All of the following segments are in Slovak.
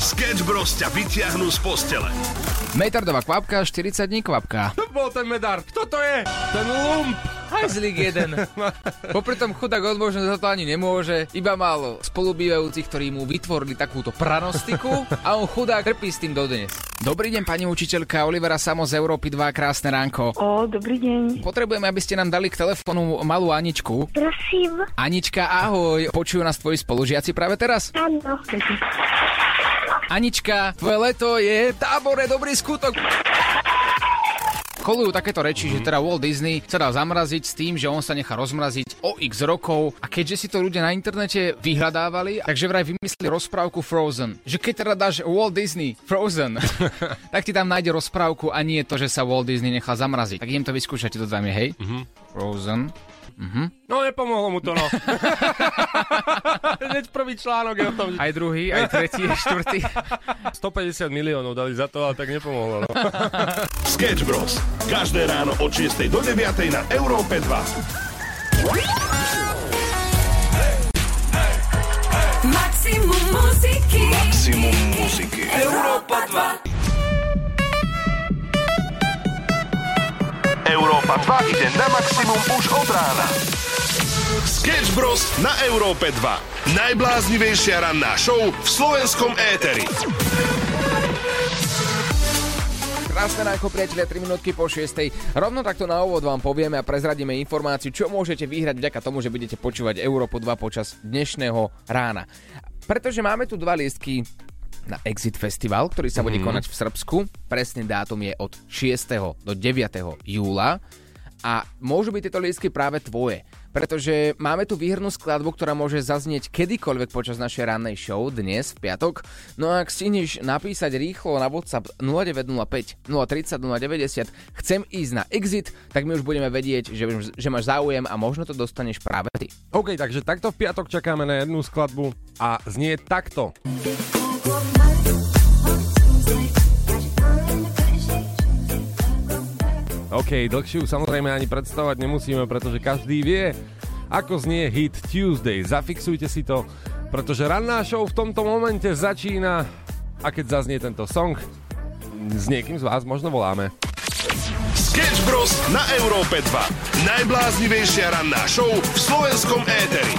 Sketch Bros ťa vytiahnu z postele. Medardová kvapka, 40 dní kvapka. To bol ten Medard. Kto to je? Ten lump. Hajzlík jeden. Popri tom chudák odbožný za to ani nemôže. Iba málo spolubývajúcich, ktorí mu vytvorili takúto pranostiku a on chudák trpí s tým dodnes. Dobrý deň, pani učiteľka, Olivera Samo z Európy 2, krásne ránko. Ó, dobrý deň. Potrebujeme, aby ste nám dali k telefónu malú Aničku. Prosím. Anička, ahoj. Počujú nás tvoji spolužiaci práve teraz? Áno. Anička, tvoje leto je v tábore Dobrý skutok. Kolujú takéto reči, že teda Walt Disney sa dá zamraziť s tým, že on sa nechá rozmraziť o x rokov a keďže si to ľudia na internete vyhľadávali, takže vraj vymysleli rozprávku Frozen. Že keď teda dáš Walt Disney Frozen, tak ti tam nájde rozprávku a nie to, že sa Walt Disney nechá zamraziť. Tak idem to vyskúšať, to tam je, hej? Frozen. No nepomohlo mu to, no. Hneď prvý článok je o tom. Aj druhý, aj tretí, aj štvrtý. 150 miliónov dali za to, ale tak nepomohlo, no. Sketch Bros. Každé ráno od 6 do 9 na Európe 2. Maximum muziky. Maximum muziky. Európa 2. Európa 2 ide na maximum už od rána. Sketch Bros. Na Európe 2. Najbláznivejšia ranná show v slovenskom éteri. Krásne ránko, priatelia, 3 minútky po 6. Rovno takto na úvod vám povieme a prezradíme informáciu, čo môžete vyhrať vďaka tomu, že budete počúvať Európu 2 počas dnešného rána. Pretože máme tu dva lístky na Exit Festival, ktorý sa bude konať v Srbsku. Presný dátum je od 6. do 9. júla. A môžu byť tieto lístky práve tvoje, pretože máme tu výhrnú skladbu, ktorá môže zaznieť kedykoľvek počas našej rannej show dnes v piatok. No a ak stihneš napísať rýchlo na WhatsApp 0905 030 090 chcem ísť na Exit, tak my už budeme vedieť, že máš záujem a možno to dostaneš práve ty. OK, takže takto v piatok čakáme na jednu skladbu a znie takto. OK, dlhšiu samozrejme ani predstavovať nemusíme, pretože každý vie, ako znie hit Tuesday. Zafixujte si to, pretože ranná show v tomto momente začína a keď zaznie tento song, s niekým z vás možno voláme. Sketch Bros. Na Európe 2. Najbláznivejšia ranná show v slovenskom éteri.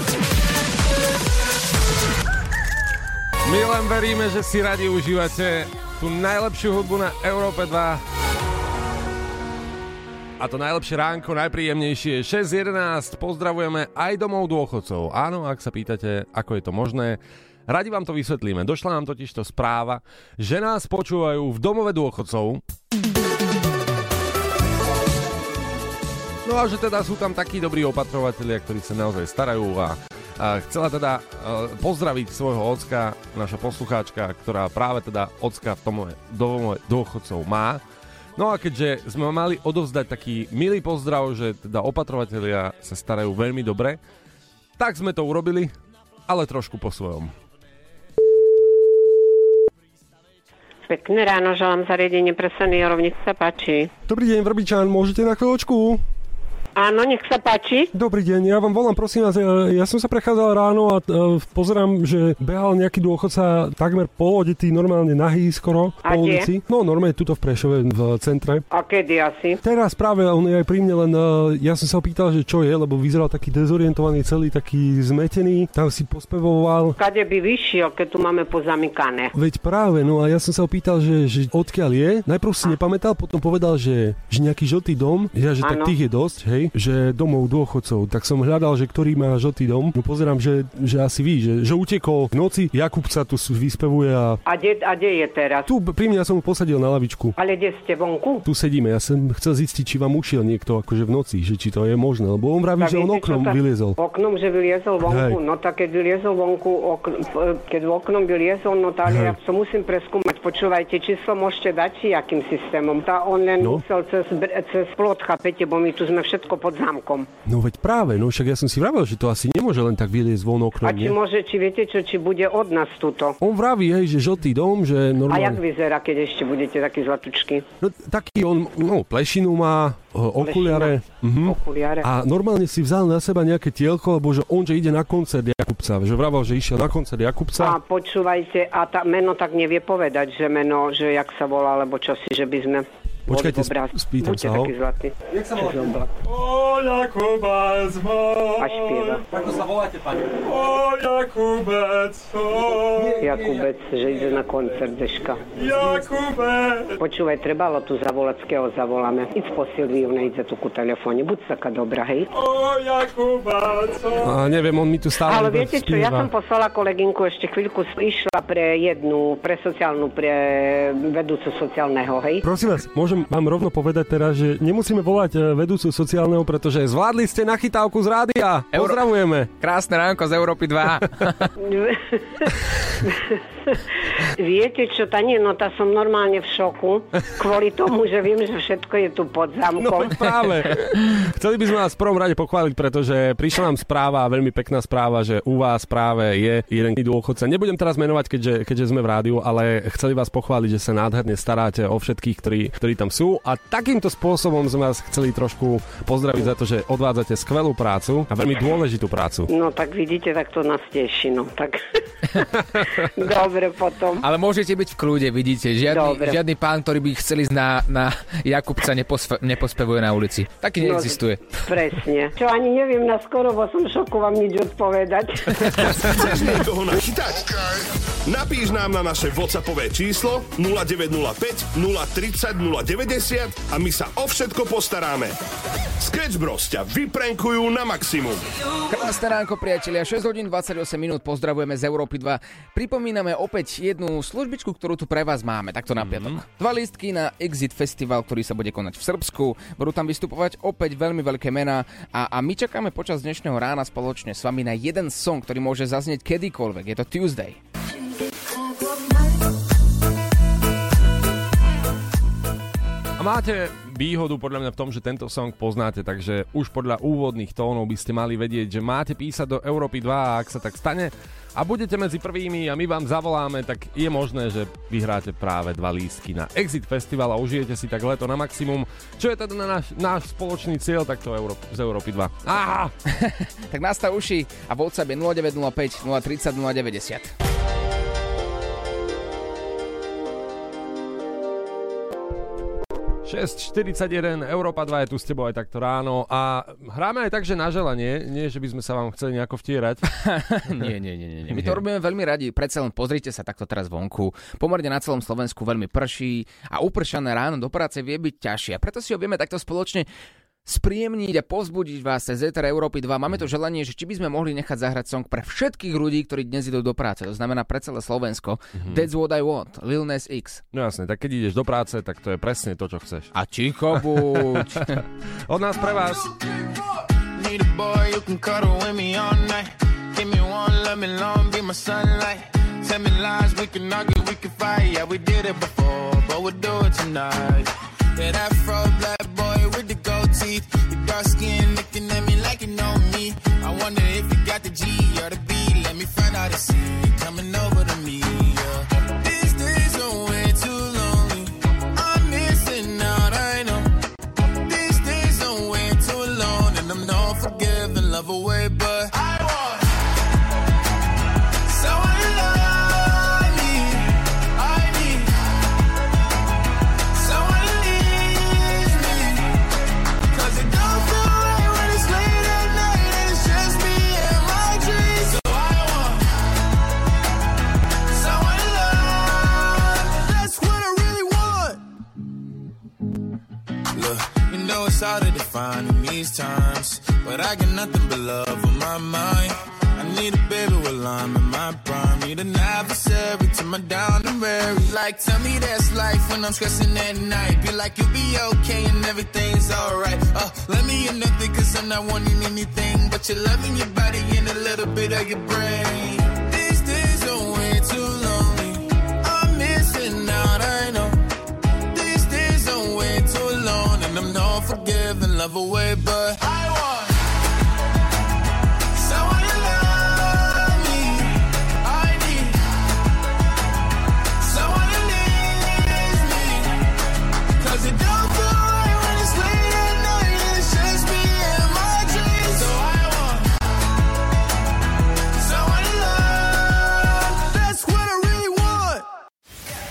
My len veríme, že si radi užívate tú najlepšiu hudbu na Európe 2. A to najlepšie ránko, najpríjemnejšie 6.11, pozdravujeme aj domov dôchodcov. Áno, ak sa pýtate, ako je to možné, radi vám to vysvetlíme. Došla nám totižto správa, že nás počúvajú v domove dôchodcov. No a že teda sú tam takí dobrí opatrovatelia, ktorí sa naozaj starajú a chcela teda pozdraviť svojho ocka, naša poslucháčka, ktorá práve teda ocka v domove dôchodcov má. No a keďže sme mali odovzdať taký milý pozdrav, že teda opatrovatelia sa starajú veľmi dobre, tak sme to urobili, ale trošku po svojom. Pekné ráno, želám zariadenie pre seniorov, nech sa páči. Dobrý deň, Vrbičan, môžete na chvíľočku? Áno, nech sa páči. Dobrý deň, ja vám volám, prosím vás, ja som sa prechádzal ráno a pozerám, že behal nejaký dôchodca takmer polodetý, normálne nahý skoro po ulici. No normálne tuto v Prešove, v centre. A kedy asi? Teraz práve, on je aj pri mne, len ja som sa opýtal, že čo je, lebo vyzeral taký dezorientovaný, celý taký zmetený, tam si pospevoval. Kade by vyšiel, keď tu máme pozamykané? Veď práve, no a ja som sa opýtal, že odkiaľ je, najprv si nepamätal, potom povedal, že nejaký žltý dom, ja, že tak tých je dosť, hej, že domov dôchodcov, tak som hľadal, že ktorý má žltý dom. No pozerám, že asi ví, že utekol v noci, Jakub sa tu vyspevuje a... A kde je teraz? Tu pri mňa som ho posadil na lavičku. Ale kde ste, vonku? Tu sedíme, ja som chcel zistiť, či vám ušiel niekto akože v noci, že či to je možné, lebo on vraví, že on oknom vyliezol. Oknom, že vyliezol vonku, hej. No tak keď vyliezol vonku, keď oknom vyliezol, no tak ja to musím preskúmať. počúvajte, číslo môžete dať jakým systémom. Tá on len musel cez plot, chápete, bo my tu sme všetko pod zámkom. No veď práve, no však ja som si vravel, že to asi nemôže len tak vyliezť von oknom. A či môže, či viete čo, či bude od nás tuto. On vraví, hej, že žltý dom, že normálne. A jak vyzerá, keď ešte budete taký zlatučky? No taký on, no plešinu má, okuliare. Okuliare. A normálne si vzal na seba nejaké tielko, lebo že on, že ide na koncert Jakubca, že vravel, že išiel na koncert Jakubca. A počúvajte, a tá meno tak nevie povedať, že meno, že jak sa volá, alebo čo si, že by sme... Počkajte, spýtam sa ho. Jak sa voláte? O Jakubec môj. A špieva. Ako sa voláte, pani? O Jakubec. Jakubec, že ide na koncert Deška. Jakubec. Počúvaj, trebalo tu zavolať, z keho zavoláme. Iď po Silviu, nejde tu ku telefóne. Buď taká dobrá, hej. O Jakubec. A neviem, on mi tu stále spieva. Ale viete čo, ja som poslala kolegynku ešte chvíľku, išla pre jednu, pre vedúcu sociálneho, hej. Prosím vás, môžem vám rovno povedať teraz, že nemusíme volať vedúcu sociálneho, pretože zvládli ste nachytávku z rádia. Pozdravujeme. Krásne ránko z Európy 2. Viete čo, tá som normálne v šoku. Kvôli tomu, že viem, že všetko je tu pod zámkom. No práve. Chceli by sme vás v prvom rade pochváliť, pretože prišla nám správa, veľmi pekná správa, že u vás práve je jeden dôchodca. Nebudem teraz menovať, keďže sme v rádiu, ale chceli vás pochváliť, že sa nádherne staráte o všetkých, ktorí tam sú, a takýmto spôsobom sme vás chceli trošku pozdraviť za to, že odvádzate skvelú prácu a veľmi dôležitú prácu. No tak vidíte, tak to nás teší, no tak. Dobre potom. Ale môžete byť v kľude, vidíte, žiadny pán, ktorý by chcel ísť na Jakubca, nepospevuje na ulici. Taký neexistuje. No, presne. Čo ani neviem, na skoro, bo som šoku vám nič odpovedať. Chceš niekoho nachytať? Napíš nám na naše WhatsAppové číslo 0905 030 090 a my sa o všetko postaráme. Sketch Bros ťa vyprenkujú na maximum. Krásne ránko, priatelia. 6:28, pozdravujeme z Európy 2. Pripomíname opäť jednu službičku, ktorú tu pre vás máme, takto na piatok. 2 lístky na Exit Festival, ktorý sa bude konať v Srbsku. Budú tam vystupovať opäť veľmi veľké mená a my čakáme počas dnešného rána spoločne s vami na jeden song, ktorý môže zaznieť kedykoľvek. Je to Tuesday. A máte výhodu podľa mňa v tom, že tento song poznáte, takže už podľa úvodných tónov by ste mali vedieť, že máte písať do Európy 2, a ak sa tak stane a budete medzi prvými a my vám zavoláme, tak je možné, že vyhráte práve 2 lístky na Exit Festival a užijete si tak leto na maximum, čo je teda náš spoločný cieľ, takto z Európy 2. Aha! Tak nastav uši a WhatsApp je 0905 030 090. Šesť 41, Európa 2 je tu s tebou aj takto ráno a hráme aj tak, že na želanie, nie že by sme sa vám chceli nejako vtierať. Nie. My to robíme veľmi radi, predsa len pozrite sa takto teraz vonku. Pomerne na celom Slovensku veľmi prší a upršané ráno do práce vie byť ťažšie. Preto si ho vieme takto spoločne spríjemniť a povzbudiť vás cez éter Európy 2. Máme to želanie, že či by sme mohli nechať zahrať song pre všetkých ľudí, ktorí dnes idú do práce. To znamená pre celé Slovensko. That's what I want. Lil Nas X. No jasne, tak keď ideš do práce, tak to je presne to, čo chceš. A ticho buď. Od nás pre vás. Need a boy you can cuddle with me all night. Give me one, let me long, be my sunlight. Tell me lies, we can argue, we can fight. Yeah, we did it before, but we'll do it tonight. Yeah, that fro black boy with the gold teeth. The dark skin looking at me like you know me. I wonder if you got the G or the B. Let me find out and see you coming over to me. Yeah. These days are way too lonely. I'm missing out, I know. These days are way too long. And I'm not forgiving, love away, but I want someone to love. It's hard to define in these times, but I got nothing but love on my mind. I need a baby while I'm in my prime. Need an adversary to my down and weary. Like, tell me that's life when I'm stressing at night. Be like, you'll be okay and everything's alright. Let me in nothing cause I'm not wanting anything, but you're loving your body and a little bit of your brain. These days are way too lonely. I'm missing out.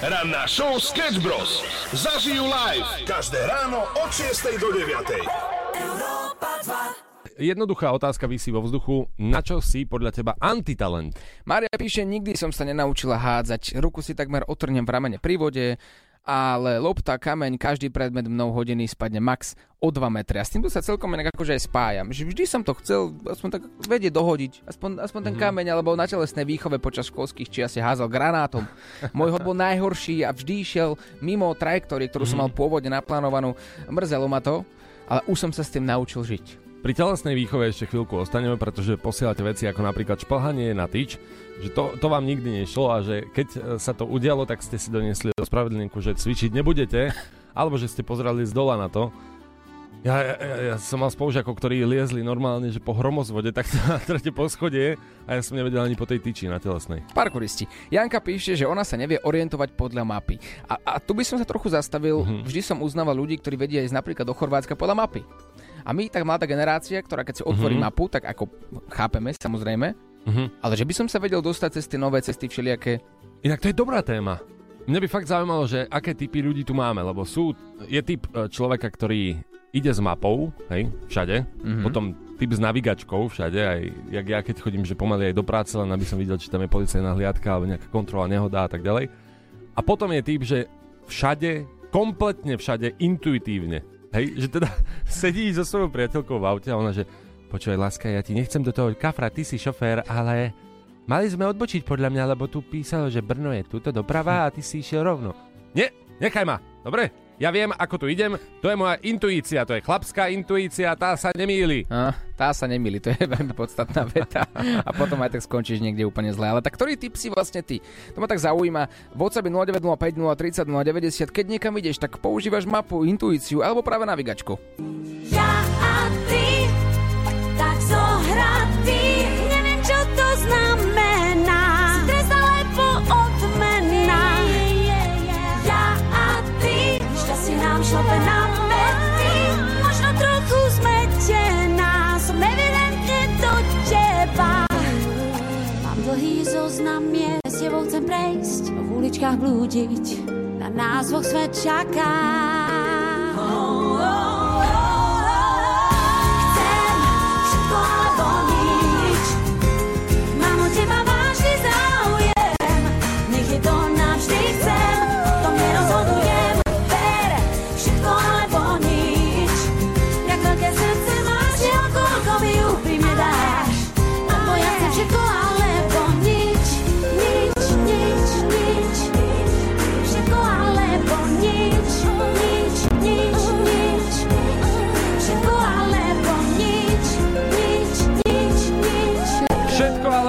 Ranná show Sketch Bros. Zažijú live každé ráno od 6 do 9. Európa 2. Jednoduchá otázka visí vo vzduchu. Na čo si podľa teba antitalent? Mária píše, nikdy som sa nenaučila hádzať. Ruku si takmer otrnem v ramene pri vode, ale lopta, kameň, každý predmet mnou hodený spadne max o 2 metry. A s týmto sa celkom inak akože aj spájam. Vždy som to chcel aspoň tak vedieť dohodiť. Aspoň ten kameň, alebo na telesnej výchove počas školských čias si házal granátom. Môj hod bol najhorší a vždy išiel mimo trajektórie, ktorú som mal pôvodne naplánovanú. Mrzelo ma to, ale už som sa s tým naučil žiť. Pri telesnej výchove ešte chvíľku ostaneme, pretože posielate veci ako napríklad šplhanie na tyč, že to vám nikdy nešlo a že keď sa to udialo, tak ste si doniesli do spravedlnenku, že cvičiť nebudete, alebo že ste pozerali z dola na to. Ja som mal spolužiakov, ktorí liezli normálne, že po hromozvode, tak na tretie poschodie a ja som nevedel ani po tej tyči na telesnej. Parkouristi. Janka píše, že ona sa nevie orientovať podľa mapy. A tu by som sa trochu zastavil, vždy som uznával ľudí, ktorí vedia ísť napríklad do Chorvátska podľa mapy. A my, tak mladá generácia, ktorá keď si otvorí mapu, tak ako chápeme, samozrejme, ale že by som sa vedel dostať cez tie nové cesty všelijaké. Inak to je dobrá téma. Mňa by fakt zaujímalo, že aké typy ľudí tu máme, lebo je typ človeka, ktorý ide s mapou, hej, všade. Potom typ s navigačkou všade, aj jak ja keď chodím, že pomaly aj do práce, len aby som videl, či tam je policajná hliadka alebo nejaká kontrola, nehoda a tak ďalej. A potom je typ, že všade, kompletne všade, intuitívne. Hej, že teda sedí so svojou priateľkou v aute a ona, že počúvaj, láska, ja ti nechcem do toho kafra, ty si šofér, ale mali sme odbočiť podľa mňa, lebo tu písalo, že Brno je tuto doprava a ty si išiel rovno. Nie, nechaj ma, dobre? Ja viem, ako tu idem, to je moja intuícia, to je chlapská intuícia, tá sa nemýli. Tá sa nemýli, to je veľmi podstatná veta a potom aj tak skončíš niekde úplne zle. Ale tak ktorý typ si vlastne ty? To ma tak zaujíma. WhatsApp 0905 030 090, keď niekam ideš, tak používaš mapu, intuíciu alebo práve navigačku. Ja a ty, tak zohratý, neviem čo to znamená, stres alebo odmena. Nám šlope na pety, možno trochu zmetená, som evidentne do teba. Mám dlhý zoznam miest, s tebou chcem prejsť, v uličkách blúdiť, na nás dvoch svet čaká. Chcem všetko alebo nič, mám od teba vážny záujem, nech je to navždy chcem, to mne rozhoduje.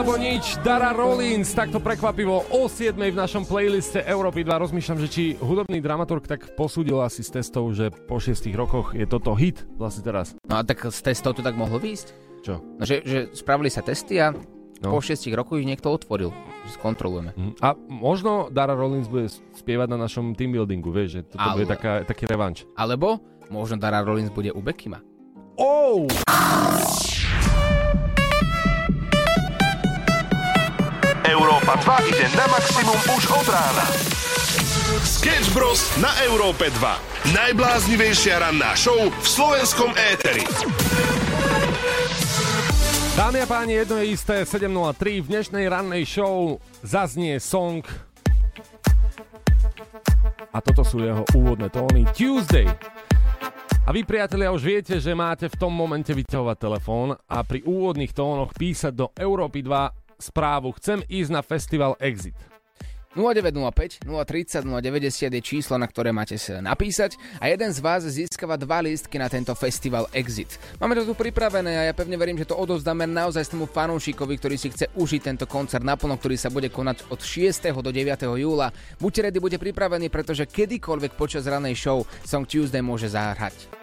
Alebo nič, Dara Rollins, takto prekvapivo o 7 v našom playliste Európy 2. Rozmýšľam, že či hudobný dramaturg tak posúdil asi s testov, že po 6 rokoch je toto hit vlastne teraz. No a tak z testov to tak mohlo výjsť. Čo? No, že spravili sa testy a po 6 rokoch ich niekto otvoril. Skontrolujeme. A možno Dara Rollins bude spievať na našom teambuildingu, vieš, že toto bude taký revanč. Alebo možno Dara Rollins bude u Beckima. Oh! Európa 2 ide na maximum už od rána. Sketch Bros. Na Európe 2. Najbláznivejšia ranná show v slovenskom éteri. Dámy a páni, jedno je isté, 7.03. V dnešnej rannej show zaznie song. A toto sú jeho úvodné tóny. Tuesday. A vy, priatelia, už viete, že máte v tom momente vyťahovať telefón a pri úvodných tónoch písať do Európy 2 správu. Chcem ísť na festival Exit. 0905 030 090 je číslo, na ktoré máte sa napísať a jeden z vás získava 2 lístky na tento festival Exit. Máme to tu pripravené a ja pevne verím, že to odovzdáme naozaj tomu fanúšikovi, ktorý si chce užiť tento koncert naplno, ktorý sa bude konať od 6. do 9. júla. Buďte ready, buďte pripravení, pretože kedykoľvek počas ranej show Song Tuesday môže zahrať.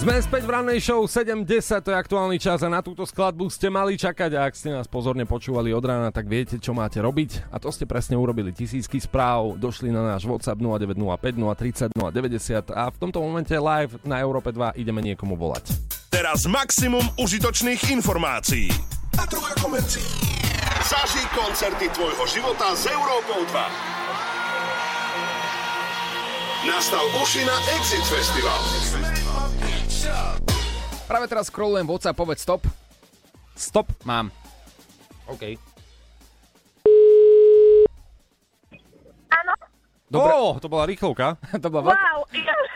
Sme späť v rannej show 7.10, to je aktuálny čas a na túto skladbu ste mali čakať a ak ste nás pozorne počúvali od rána, tak viete, čo máte robiť a to ste presne urobili. Tisícky správ došli na náš WhatsApp 0905 030 090 a v tomto momente live na Európe 2 ideme niekomu volať. Teraz maximum užitočných informácií. a druhá komercia. Zažij koncerty tvojho života s Európou 2. Nastav uši na Exit Festival. Práve teraz scrollujem WhatsApp, povedz stop. Stop, mám. OK. Áno? Dobre, to bola rýchlovka. Wow,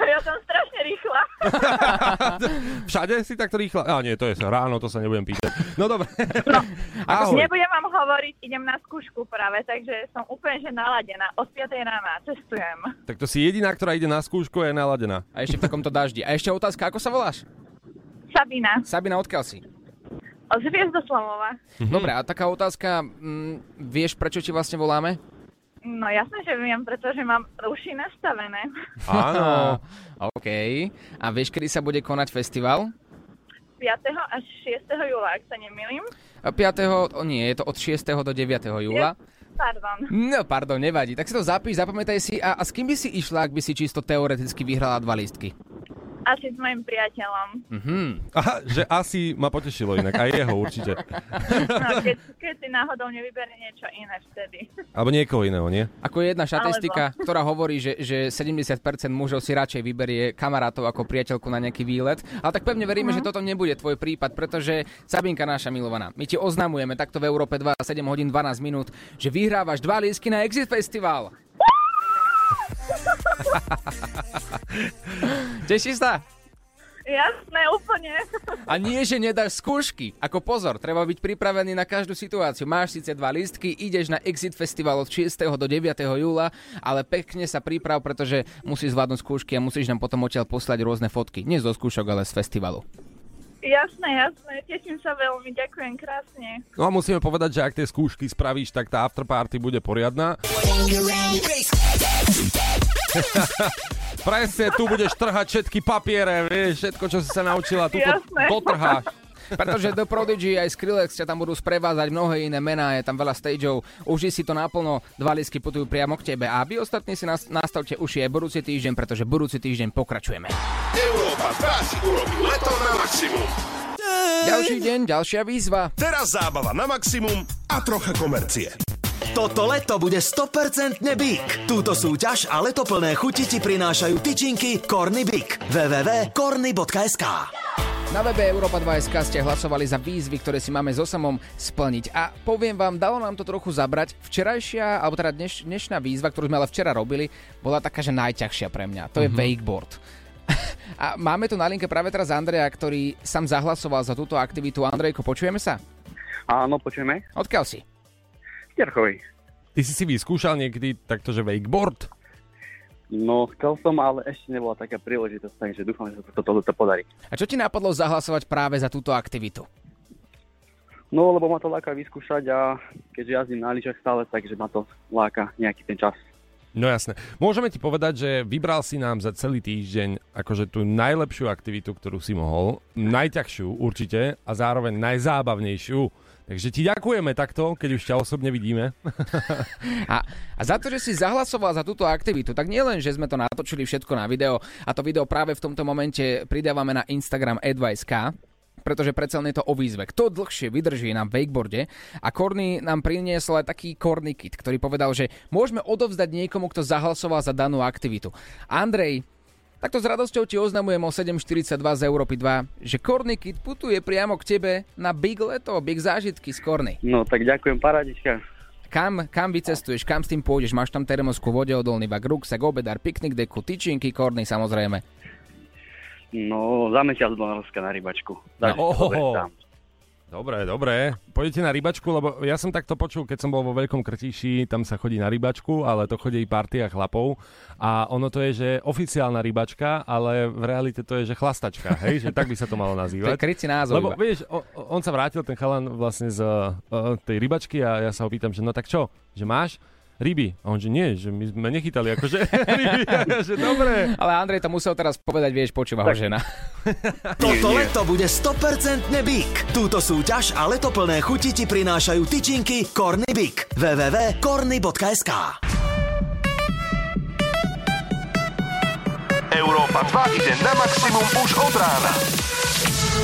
ja som strašne rýchla. Všade si takto rýchla? Á, nie, to je ráno, to sa nebudem pýtať. No dobre. No, ahoj. Nebudem vám hovoriť, idem na skúšku práve, takže som úplne že naladená. Od 5. rána cestujem. Tak to si jediná, ktorá ide na skúšku a je naladená. A ešte v takomto daždi. A ešte otázka, ako sa voláš? Sabina. Sabina, odkiaľ si? Z Hviezdoslavova. Dobre, a taká otázka, vieš, prečo ti vlastne voláme? No jasné, že viem, pretože mám uši nastavené. Áno, OK. A vieš, kedy sa bude konať festival? 5. až 6. júla, ak sa nemýlim. 5. nie, je to od 6. do 9. júla. Pardon. No, pardon, nevadí. Tak si to zapíš, zapamätaj si. A s kým by si išla, ak by si čisto teoreticky vyhrala 2 lístky? Asi s mojim priateľom. Mm-hmm. Aha, že asi ma potešilo inak, aj jeho určite. No, keď si náhodou nevyberie niečo iné vtedy. Alebo niekoho iného, nie? Ako je jedna štatistika, ktorá hovorí, že 70% mužov si radšej vyberie kamarátov ako priateľku na nejaký výlet. Ale tak pevne veríme, že toto nebude tvoj prípad, pretože Sabinka, naša milovaná, my ti oznamujeme takto v Európe 2, 7 hodín 12 minút, že vyhrávaš 2 lístky na Exit Festival. Tešíš sa? Jasné, úplne. A nie, že nedáš skúšky. Ako pozor, treba byť pripravený na každú situáciu. Máš síce 2 lístky, ideš na Exit Festival od 6. do 9. júla, ale pekne sa priprav, pretože musíš zvládnuť skúšky a musíš nám potom odtiaľ poslať rôzne fotky. Nie zo skúšok, ale z festivalu. Jasné, teším sa veľmi, ďakujem krásne. No a musíme povedať, že ak tie skúšky spravíš, tak tá afterparty bude poriadna. Presne, tu budeš trhať všetky papiere, vieš, všetko, čo si sa naučila, tu potrháš. Pretože do Prodigy aj Skrillex ťa tam budú sprevázať, mnohé iné mená, je tam veľa stageov. Uži si to naplno, 2 lístky putujú priamo k tebe a vy ostatní si nastavte uši aj budúci týždeň, pretože budúci týždeň pokračujeme. Európa 2 si urobí leto na maximum. Ďalší deň, ďalšia výzva. Teraz zábava na maximum a trocha komercie. Toto leto bude 100% Bík. Túto súťaž a letoplné chuti ti prinášajú tyčinky Kornibík. www.korny.sk. Na webe Európa 2.sk ste hlasovali za výzvy, ktoré si máme so Samom splniť. A poviem vám, dalo nám to trochu zabrať. Včerajšia, alebo teda dnešná výzva, ktorú sme ale včera robili, bola taká, že najťažšia pre mňa. To je WakeBoarde. A máme tu na linke práve teraz Andreja, ktorý sám zahlasoval za túto aktivitu. Andrejko, počujeme sa? Áno, počujeme. Odkiaľ si? Ďarchovej. Ty si vyskúšal niekedy taktože wakeboard? No, chcel som, ale ešte nebola taká príležitosť, takže dúfam, že sa toto podarí. A čo ti napadlo zahlasovať práve za túto aktivitu? No, lebo ma to láka vyskúšať a keďže jazdím na lyžach stále, takže ma to láka nejaký ten čas. No jasné. Môžeme ti povedať, že vybral si nám za celý týždeň akože tú najlepšiu aktivitu, ktorú si mohol, najťažšiu určite a zároveň najzábavnejšiu. Takže ti ďakujeme takto, keď už ťa osobne vidíme. A za to, že si zahlasoval za túto aktivitu, tak nielen, že sme to natočili všetko na video, a to video práve v tomto momente pridávame na Instagram advice.k, pretože predsa je to o výzve. Kto dlhšie vydrží na wakeboarde? A Korny nám priniesol aj taký Korny kit, ktorý povedal, že môžeme odovzdať niekomu, kto zahlasoval za danú aktivitu. Andrej, takto s radosťou ti oznamujem o 7.42 z Európy 2, že Korny Kid putuje priamo k tebe na big leto, big zážitky z Korny. No tak ďakujem, parádička. Kam vycestuješ, kam s tým pôjdeš? Máš tam termosku, vodeodolný vak, ruksak, obedár, piknik deku, tyčinky, Korny samozrejme. No za mesiac do Norska na rybačku. Dobre. Pôjdete na rybačku, lebo ja som takto počul, keď som bol vo Veľkom Krtiši, tam sa chodí na rybačku, ale to chodí partia chlapov a ono to je, že oficiálna rybačka, ale v realite to je, že chlastačka, hej? Že tak by sa to malo nazývať. To je krycí názov. Lebo vieš, on sa vrátil, ten chalan vlastne z tej rybačky a ja sa ho pýtam, že no tak čo, že máš ryby? A on že nie, že my sme nechytali akože ryby, že dobre. Ale Andrej to musel teraz povedať, vieš, počúva ho žena. Toto leto bude 100% Bík. Túto súťaž a letoplné chuti ti prinášajú tyčinky Kornibík. www.korny.sk. Európa 2 ide na maximum už od rána.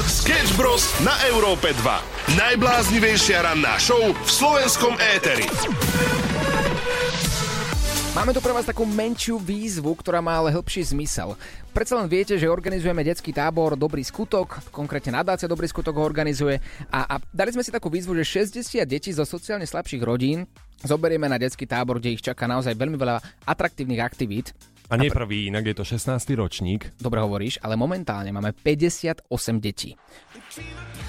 Sketch Bros na Európe 2. Najbláznivejšia ranná show v slovenskom éteri. Máme tu pre vás takú menšiu výzvu, ktorá má ale hĺbší zmysel. Predsa len viete, že organizujeme detský tábor Dobrý skutok, konkrétne Nadácia Dobrý skutok ho organizuje a dali sme si takú výzvu, že 60 detí zo sociálne slabších rodín zoberieme na detský tábor, kde ich čaká naozaj veľmi veľa atraktívnych aktivít. A nie prvý, inak je to 16. ročník. Dobre hovoríš, ale momentálne máme 58 detí.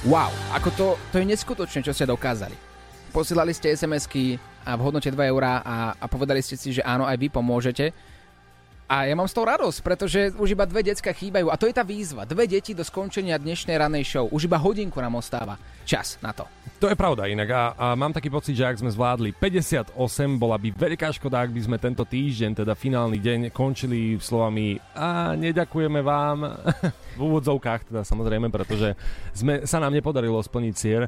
Wow, ako to je neskutočné, čo ste dokázali. Posílali ste SMS-ky a v hodnote 2 € a povedali ste si, že áno, aj vy pomôžete. A ja mám z toho radosť, pretože už iba 2 decka chýbajú. A to je tá výzva. 2 deti do skončenia dnešnej rannej show. Už iba hodinku nám ostáva. Čas na to. To je pravda inak. A mám taký pocit, že ak sme zvládli 58, bola by veľká škoda, ak by sme tento týždeň, teda finálny deň, končili slovami a neďakujeme vám. V úvodzovkách teda samozrejme, pretože sa nám nepodarilo splniť cieľ.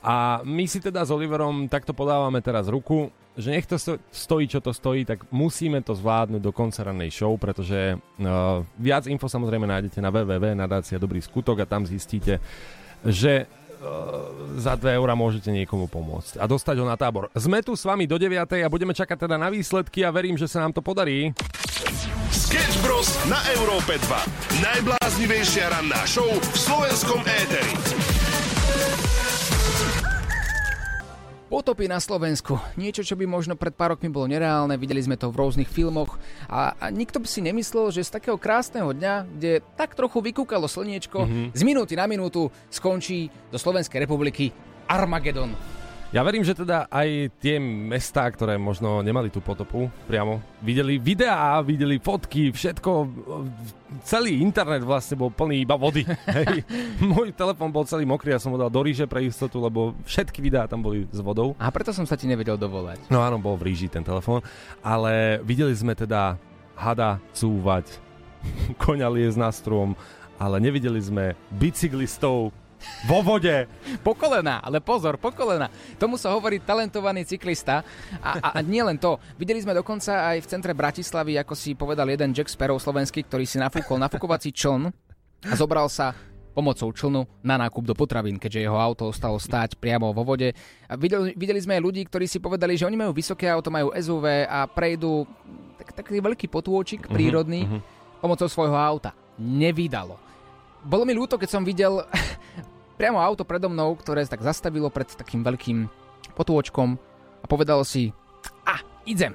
A my si teda s Oliverom takto podávame teraz ruku, že nech to stojí, čo to stojí, tak musíme to zvládnuť do konca rannej show, pretože viac info samozrejme nájdete na www.nadácia Dobrý skutok a tam zistíte, že za 2 € môžete niekomu pomôcť a dostať ho na tábor. Sme tu s vami do 9. a budeme čakať teda na výsledky a verím, že sa nám to podarí. Sketch Bros na Európe 2. Najbláznivejšia ranná show v slovenskom éteri. Potopy na Slovensku. Niečo, čo by možno pred pár rokmi bolo nereálne, videli sme to v rôznych filmoch a nikto by si nemyslel, že z takého krásneho dňa, kde tak trochu vykúkalo slniečko, z minúty na minútu skončí do Slovenskej republiky Armagedon. Ja verím, že teda aj tie mestá, ktoré možno nemali tú potopu priamo, videli videá, videli fotky, všetko, celý internet vlastne bol plný iba vody. Hej. Môj telefón bol celý mokrý, ja som ho dal do ríže pre istotu, lebo všetky videá tam boli s vodou. A preto som sa ti nevedel dovolať. No áno, bol v ríži ten telefón, ale videli sme teda hada cúvať, koňa liesť na strom, ale nevideli sme bicyklistov vo vode. Po kolená, ale pozor, po kolená. Tomu sa hovorí talentovaný cyklista. A nie len to. Videli sme dokonca aj v centre Bratislavy, ako si povedal jeden Jack Sparrow slovenský, ktorý si nafúkol nafúkovací čln a zobral sa pomocou člnu na nákup do potravín, keďže jeho auto ostalo stáť priamo vo vode. A videli sme aj ľudí, ktorí si povedali, že oni majú vysoké auto, majú SUV a prejdú taký veľký potôčik prírodný pomocou svojho auta. Nevydalo. Bolo mi ľúto, keď som videl priamo auto predo mnou, ktoré tak zastavilo pred takým veľkým potôčkom a povedalo si idem.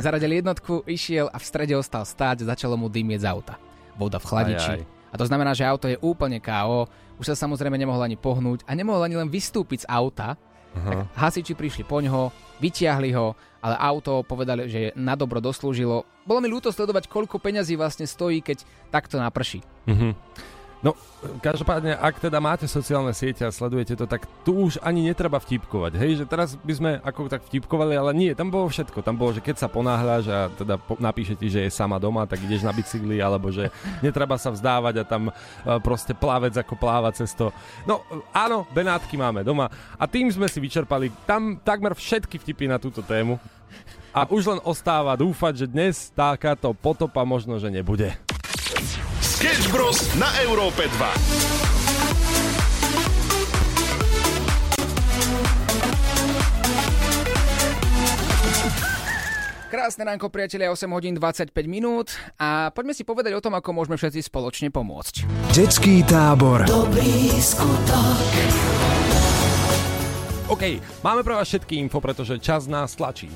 Zaradil jednotku, išiel a v strede ostal stáť, začalo mu dymieť z auta. Voda v chladiči. A to znamená, že auto je úplne KO, už sa samozrejme nemohol ani pohnúť a nemohol ani len vystúpiť z auta. Tak hasiči prišli po ňoho, vytiahli ho, ale auto povedali, že na dobro doslúžilo. Bolo mi ľúto sledovať, koľko peňazí vlastne stojí, keď takto naprší. No, každopádne, ak teda máte sociálne siete a sledujete to, tak tu už ani netreba vtipkovať, hej, že teraz by sme ako tak vtipkovali, ale nie, tam bolo všetko, tam bolo, že keď sa ponáhľaš a teda napíše ti, že je sama doma, tak ideš na bicykli, alebo že netreba sa vzdávať a tam proste plavec ako pláva cez to. No, áno, Benátky máme doma a tým sme si vyčerpali tam takmer všetky vtipy na túto tému a už len ostáva dúfať, že dnes takáto potopa možno, že nebude. Sketch Bros. Na Európe 2. Krásne ránko, priatelia, 8:25 a poďme si povedať o tom, ako môžeme všetci spoločne pomôcť. Detský tábor Dobrý skutok. OK, máme pre vás všetky info, pretože čas nás tlačí.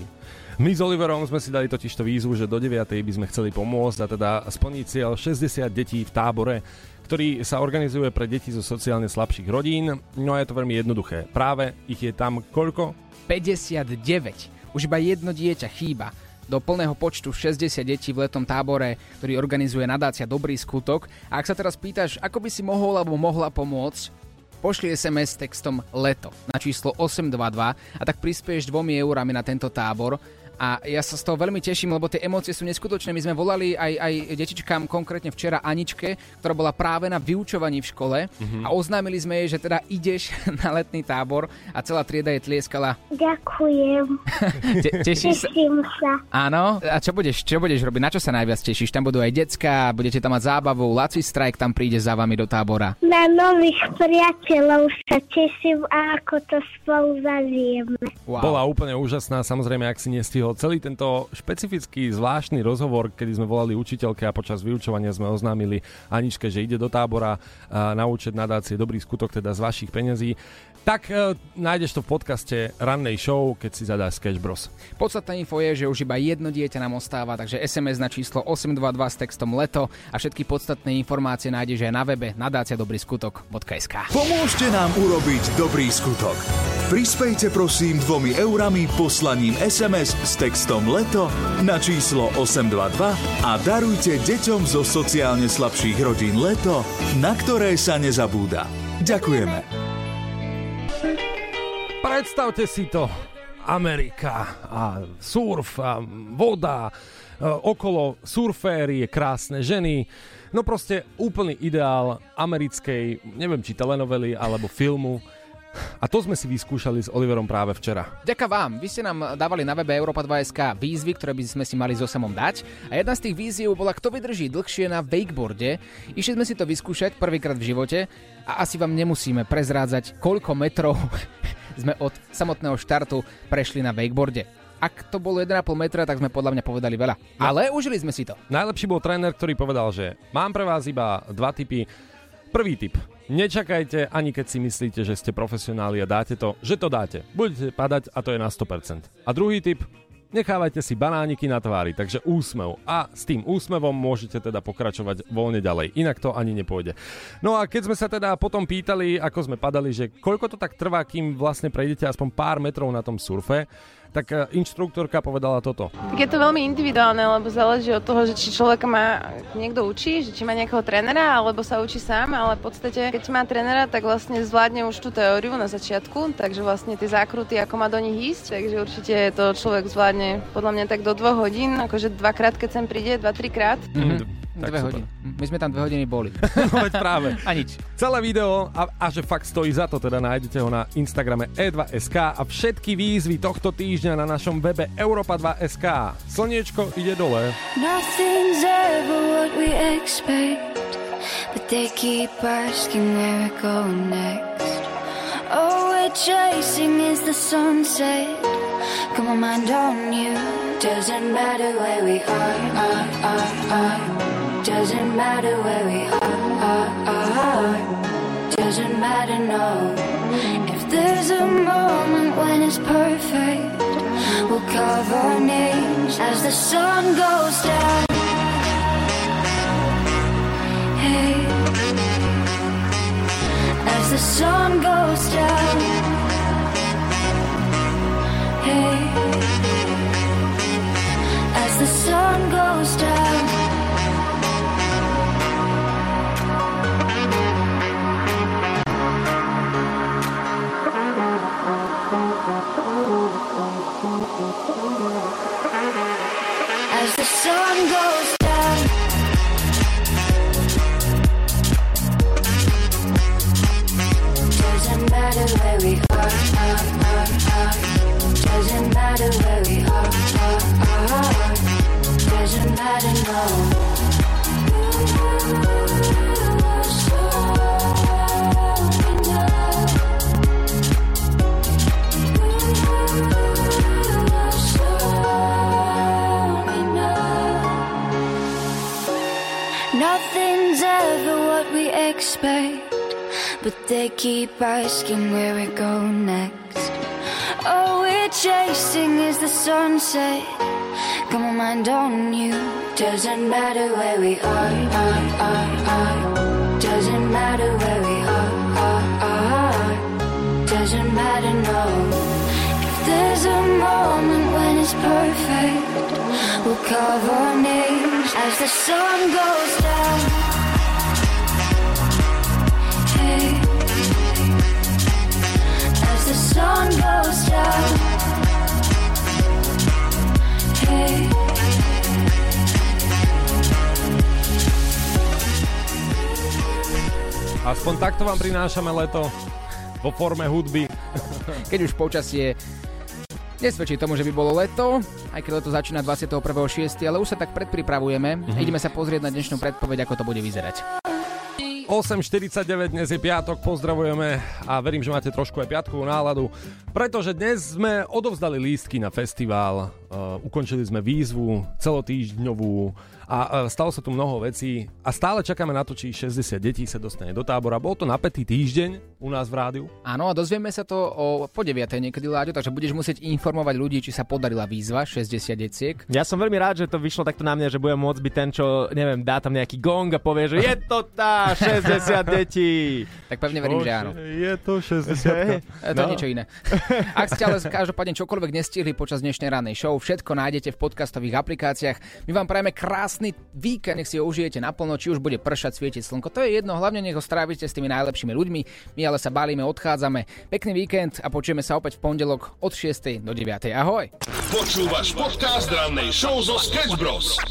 My s Oliverom sme si dali totižto výzvu, že do 9. by sme chceli pomôcť a teda splniť cieľ 60 detí v tábore, ktorý sa organizuje pre deti zo sociálne slabších rodín. No a je to veľmi jednoduché. Práve ich je tam koľko? 59. Už iba jedno dieťa chýba. Do plného počtu 60 detí v letnom tábore, ktorý organizuje nadácia Dobrý skutok. A ak sa teraz pýtaš, ako by si mohol alebo mohla pomôcť, pošli SMS textom LETO na číslo 822 a tak prispieš 2 € na tento tábor. A ja sa z toho veľmi teším, lebo tie emócie sú neskutočné. My sme volali aj detičkám, konkrétne včera Aničke, ktorá bola práve na vyučovaní v škole, a oznámili sme jej, že teda ideš na letný tábor a celá trieda jej tlieskala. Ďakujem. Teším sa. Áno. A čo budeš robiť? Na čo sa najviac tešíš? Tam budú aj decká, budete tam mať zábavu, Laci Strike tam príde za vami do tábora. Na nových priateľov sa teším a ako to spolu zažijeme. Wow. Bola úplne úžasná, samozrejme, ak si nestihol celý tento špecifický zvláštny rozhovor, kedy sme volali učiteľke a počas vyučovania sme oznámili Aničke, že ide do tábora na účet nadácie Dobrý skutok, teda z vašich peňazí. Tak nájdeš to v podcaste Rannej show, keď si zadáš Sketch Bros. Podstatná info je, že už iba jedno dieťa nám ostáva, takže SMS na číslo 822 s textom leto a všetky podstatné informácie nájdeš aj na webe nadáciadobriskutok.sk. Pomôžte nám urobiť dobrý skutok. Prispejte prosím 2 eurami poslaním SMS s textom leto na číslo 822 a darujte deťom zo sociálne slabších rodín leto, na ktoré sa nezabúda. Ďakujeme. Predstavte si to, Amerika a surf a voda, okolo surféry, krásne ženy, no proste úplný ideál americkej, neviem či telenovely alebo filmu. A to sme si vyskúšali s Oliverom práve včera. Ďakujem vám. Vy ste nám dávali na webe Európa 2.sk výzvy, ktoré by sme si mali so Samom dať. A jedna z tých výziev bola, kto vydrží dlhšie na wakeboarde. Išli sme si to vyskúšať prvýkrát v živote a asi vám nemusíme prezrádzať, koľko metrov sme od samotného štartu prešli na wakeboarde. Ak to bolo 1,5 metra, tak sme podľa mňa povedali veľa. Ale užili sme si to. Najlepší bol tréner, ktorý povedal, že mám pre vás iba 2 tipy. Prvý tip. Nečakajte, ani keď si myslíte, že ste profesionáli a dáte to, že to dáte. Budete padať a to je na 100%. A druhý tip, nechávajte si banániky na tvári, takže úsmev. A s tým úsmevom môžete teda pokračovať voľne ďalej, inak to ani nepôjde. No a keď sme sa teda potom pýtali, ako sme padali, že koľko to tak trvá, kým vlastne prejdete aspoň pár metrov na tom surfe, tak inštruktorka povedala toto. Tak je to veľmi individuálne, lebo záleží od toho, že či človek má, niekto učí, že či má nejakého trénera, alebo sa učí sám, ale v podstate, keď má trénera, tak vlastne zvládne už tú teóriu na začiatku, takže vlastne tie zákruty, ako má do nich ísť, takže určite to človek zvládne podľa mňa tak do 2 hodín, akože 2-krát, keď sem príde, 2-3 krát. Tak 2 hodiny. My sme tam 2 hodiny boli. No veď práve. A nič. Celé video a že fakt stojí za to, teda nájdete ho na Instagrame e2.sk a všetky výzvy tohto týždňa na našom webe Europa2.sk. Slniečko ide dole. Nothing's ever what we expect, but they keep asking where we're going next. All we're chasing is the sunset, come on mind on you. Doesn't matter where we are. Doesn't matter where we are, doesn't matter, no. If there's a moment when it's perfect, we'll carve our names as the sun goes down. Hey, as the sun goes down. Hey, as the sun goes down. As the sun goes down, doesn't matter where we are, doesn't matter where we are, doesn't matter no. Nothing's ever what we expect, but they keep asking where we go next. All we're chasing is the sunset, come on mind on you. Doesn't matter where we are, doesn't matter where we are, doesn't matter no. There's a moment when it's perfect, we'll carve our names as the sun goes down. Hey, as the sun goes down. Aspoň takto vám prinášame leto vo forme hudby. Keď už počasie nesvedčí tomu, že by bolo leto, aj keď leto začína 21.6., ale už sa tak predpripravujeme. Ideme sa pozrieť na dnešnú predpoveď, ako to bude vyzerať. 8.49, dnes je piatok, pozdravujeme a verím, že máte trošku aj piatkovú náladu, pretože dnes sme odovzdali lístky na festival, ukončili sme výzvu celotýždňovú a stalo sa tu mnoho vecí a stále čakáme na to, či 60 detí sa dostane do tábora. Bol to napätý týždeň u nás v rádiu. Áno, a dozvieme sa to po 9. niekedy, Láďo, takže budeš musieť informovať ľudí, či sa podarila výzva 60 detiek. Ja som veľmi rád, že to vyšlo takto na mňa, že budem môcť byť ten, čo, neviem, dá tam nejaký gong a povie, že je to tá 60 detí. Tak pevne verím, že áno. Je to 60. To je niečo iné. Ak ste ale každopádne čokoľvek nestihli počas dnešnej rannej show, všetko nájdete v podcastových aplikáciách. My vám prajeme krásny víkend, nech si ho užijete naplno, či už bude pršať, svietiť slnko. To je jedno, hlavne nech ho strávite s tými najlepšími ľuďmi. My ale sa bálime, odchádzame. Pekný víkend a počujeme sa opäť v pondelok od 6. do 9. Ahoj. Počúvaš podcast rannej show zo Sketch Bros.